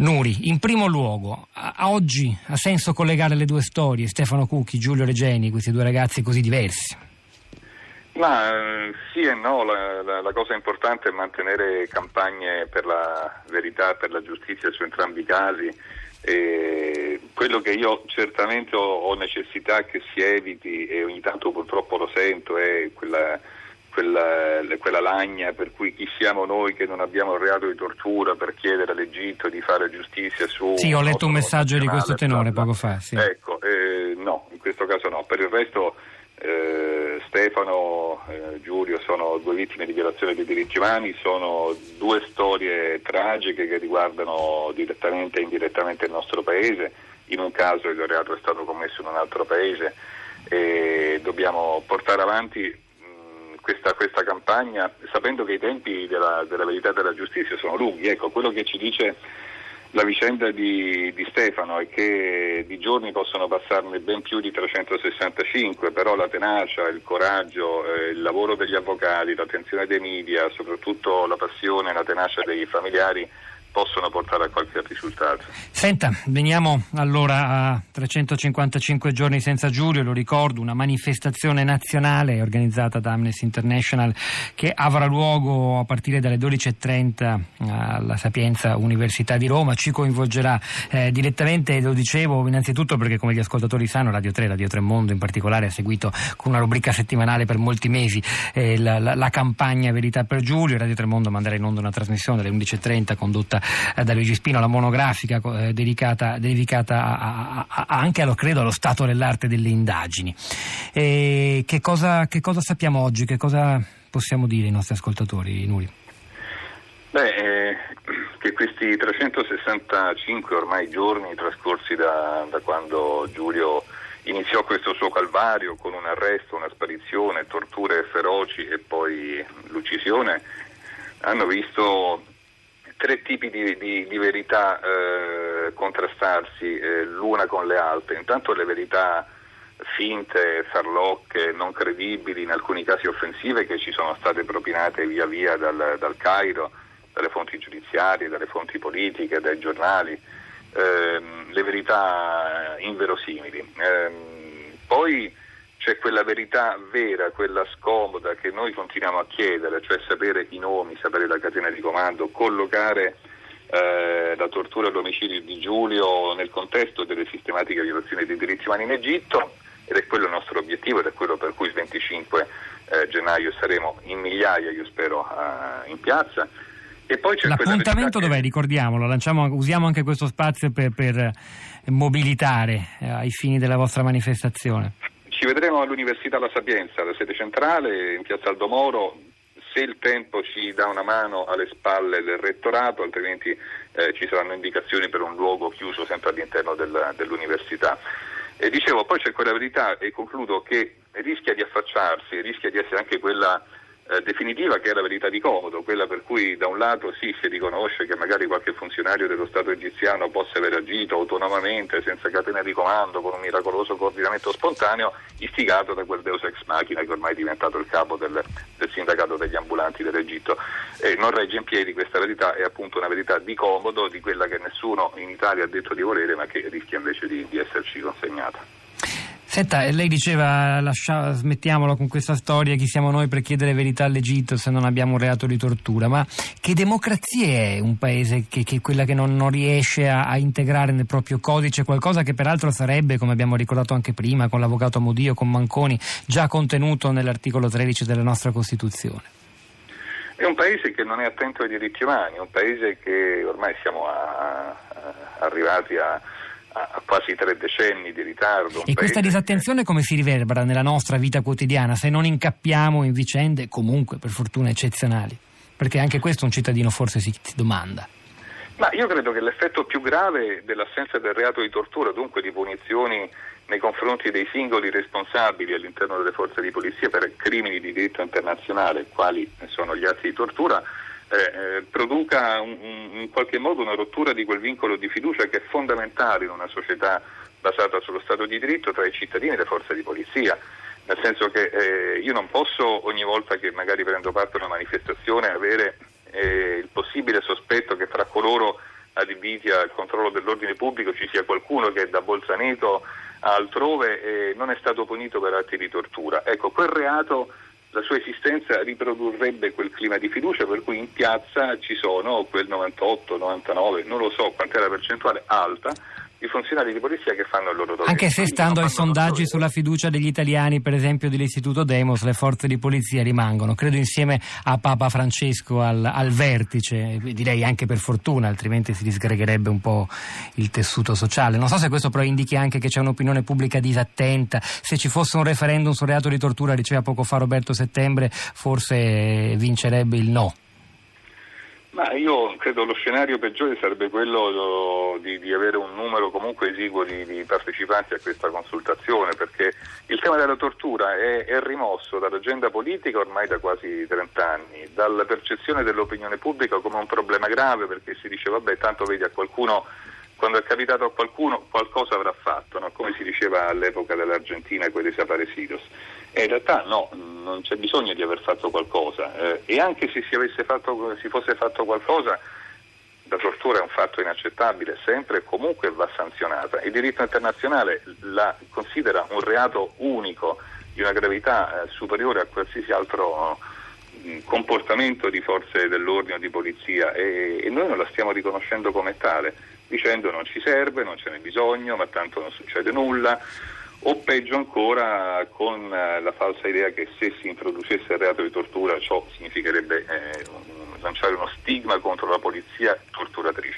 Nuri, in primo luogo, a oggi ha senso collegare le due storie, Stefano Cucchi, Giulio Regeni, questi due ragazzi così diversi? Ma sì e no, la cosa importante è mantenere campagne per la verità, per la giustizia su entrambi i casi. E quello che io certamente ho necessità che si eviti, e ogni tanto purtroppo lo sento, è quella lagna per cui chi siamo noi che non abbiamo il reato di tortura per chiedere all'Egitto di fare giustizia su... Sì, ho letto un messaggio di questo tenore poco fa. Sì. Ecco, no, in questo caso no. Per il resto Stefano, Giulio sono due vittime di violazione dei diritti umani, sono due storie tragiche che riguardano direttamente e indirettamente il nostro paese. In un caso il reato è stato commesso in un altro paese e dobbiamo portare avanti questa campagna, sapendo che i tempi della verità e della giustizia sono lunghi. Ecco, quello che ci dice la vicenda di Stefano è che di giorni possono passarne ben più di 365, però la tenacia, il coraggio, il lavoro degli avvocati, l'attenzione dei media, soprattutto la passione e la tenacia dei familiari possono portare a qualche risultato. Senta, veniamo allora a 355 giorni senza Giulio, lo ricordo, una manifestazione nazionale organizzata da Amnesty International che avrà luogo a partire dalle 12:30 alla Sapienza Università di Roma, ci coinvolgerà direttamente, lo dicevo innanzitutto perché, come gli ascoltatori sanno, Radio 3 Mondo in particolare ha seguito con una rubrica settimanale per molti mesi la campagna Verità per Giulio. Radio 3 Mondo manderà in onda una trasmissione alle 11:30 condotta da Luigi Spino, la monografica dedicata anche credo allo stato dell'arte delle indagini. E che cosa sappiamo oggi? Che cosa possiamo dire ai nostri ascoltatori, Nuri? Che questi 365 ormai giorni trascorsi da quando Giulio iniziò questo suo calvario con un arresto, una sparizione, torture feroci e poi l'uccisione, hanno visto tre tipi di verità contrastarsi l'una con le altre. Intanto le verità finte, farlocche, non credibili, in alcuni casi offensive, che ci sono state propinate via via dal Cairo, dalle fonti giudiziarie, dalle fonti politiche, dai giornali, le verità inverosimili. Poi c'è quella verità vera, quella scomoda che noi continuiamo a chiedere, cioè sapere i nomi, sapere la catena di comando, collocare la tortura e l'omicidio di Giulio nel contesto delle sistematiche violazioni dei diritti umani in Egitto, ed è quello il nostro obiettivo ed è quello per cui il 25 gennaio saremo in migliaia, io spero, in piazza. E poi c'è l'appuntamento, dov'è? Ricordiamolo, usiamo anche questo spazio per mobilitare ai fini della vostra manifestazione. Ci vedremo all'Università La Sapienza, alla sede centrale, in piazza Aldo Moro. Se il tempo ci dà una mano, alle spalle del rettorato, altrimenti ci saranno indicazioni per un luogo chiuso sempre all'interno dell'università. E dicevo, poi c'è quella verità, e concludo, che rischia di affacciarsi, rischia di essere anche quella definitiva, che è la verità di comodo, quella per cui da un lato sì, si riconosce che magari qualche funzionario dello Stato egiziano possa aver agito autonomamente, senza catena di comando, con un miracoloso coordinamento spontaneo, istigato da quel deus ex machina che ormai è diventato il capo del sindacato degli ambulanti dell'Egitto. E non regge in piedi questa verità, è appunto una verità di comodo, di quella che nessuno in Italia ha detto di volere, ma che rischia invece di esserci consegnata. Senta, lei diceva, smettiamola con questa storia, chi siamo noi per chiedere verità all'Egitto se non abbiamo un reato di tortura, ma che democrazia è un paese che quella che non riesce a integrare nel proprio codice qualcosa che peraltro sarebbe, come abbiamo ricordato anche prima con l'avvocato Modio, con Manconi, già contenuto nell'articolo 13 della nostra Costituzione? È un paese che non è attento ai diritti umani, è un paese che ormai siamo arrivati a quasi 3 decenni di ritardo. E questa disattenzione come si riverbera nella nostra vita quotidiana se non incappiamo in vicende comunque per fortuna eccezionali? Perché anche questo un cittadino forse si domanda. Ma io credo che l'effetto più grave dell'assenza del reato di tortura, dunque di punizioni nei confronti dei singoli responsabili all'interno delle forze di polizia per crimini di diritto internazionale, quali sono gli atti di tortura, produca in qualche modo una rottura di quel vincolo di fiducia che è fondamentale in una società basata sullo Stato di diritto tra i cittadini e le forze di polizia, nel senso che io non posso ogni volta che magari prendo parte a una manifestazione avere il possibile sospetto che fra coloro adibiti al controllo dell'ordine pubblico ci sia qualcuno che da Bolzaneto a altrove non è stato punito per atti di tortura. Ecco, quel reato, la sua esistenza riprodurrebbe quel clima di fiducia per cui in piazza ci sono quel 98, 99, non lo so quant'è la percentuale alta, i funzionari di polizia che fanno il loro dovere. Anche se stando ai sondaggi sulla fiducia degli italiani, per esempio dell'istituto Demos, le forze di polizia rimangono, credo insieme a Papa Francesco al vertice, direi anche per fortuna, altrimenti si disgregherebbe un po' il tessuto sociale. Non so se questo però indichi anche che c'è un'opinione pubblica disattenta, se ci fosse un referendum sul reato di tortura, diceva poco fa Roberto Settembre, forse vincerebbe il no. Ma io credo lo scenario peggiore sarebbe quello di avere un numero comunque esiguo di partecipanti a questa consultazione, perché il tema della tortura è rimosso dall'agenda politica ormai da quasi 30 anni, dalla percezione dell'opinione pubblica come un problema grave, perché si dice vabbè, tanto vedi a qualcuno, quando è capitato a qualcuno qualcosa avrà fatto, no? Come si diceva all'epoca dell'Argentina quei desaparecidos. E in realtà no, non c'è bisogno di aver fatto qualcosa e anche se si fosse fatto qualcosa, la tortura è un fatto inaccettabile, sempre e comunque va sanzionata. Il diritto internazionale la considera un reato unico di una gravità superiore a qualsiasi altro comportamento di forze dell'ordine o di polizia e noi non la stiamo riconoscendo come tale, dicendo non ci serve, non ce n'è bisogno, ma tanto non succede nulla, o peggio ancora con la falsa idea che se si introducesse il reato di tortura ciò significherebbe lanciare uno stigma contro la polizia torturatrice.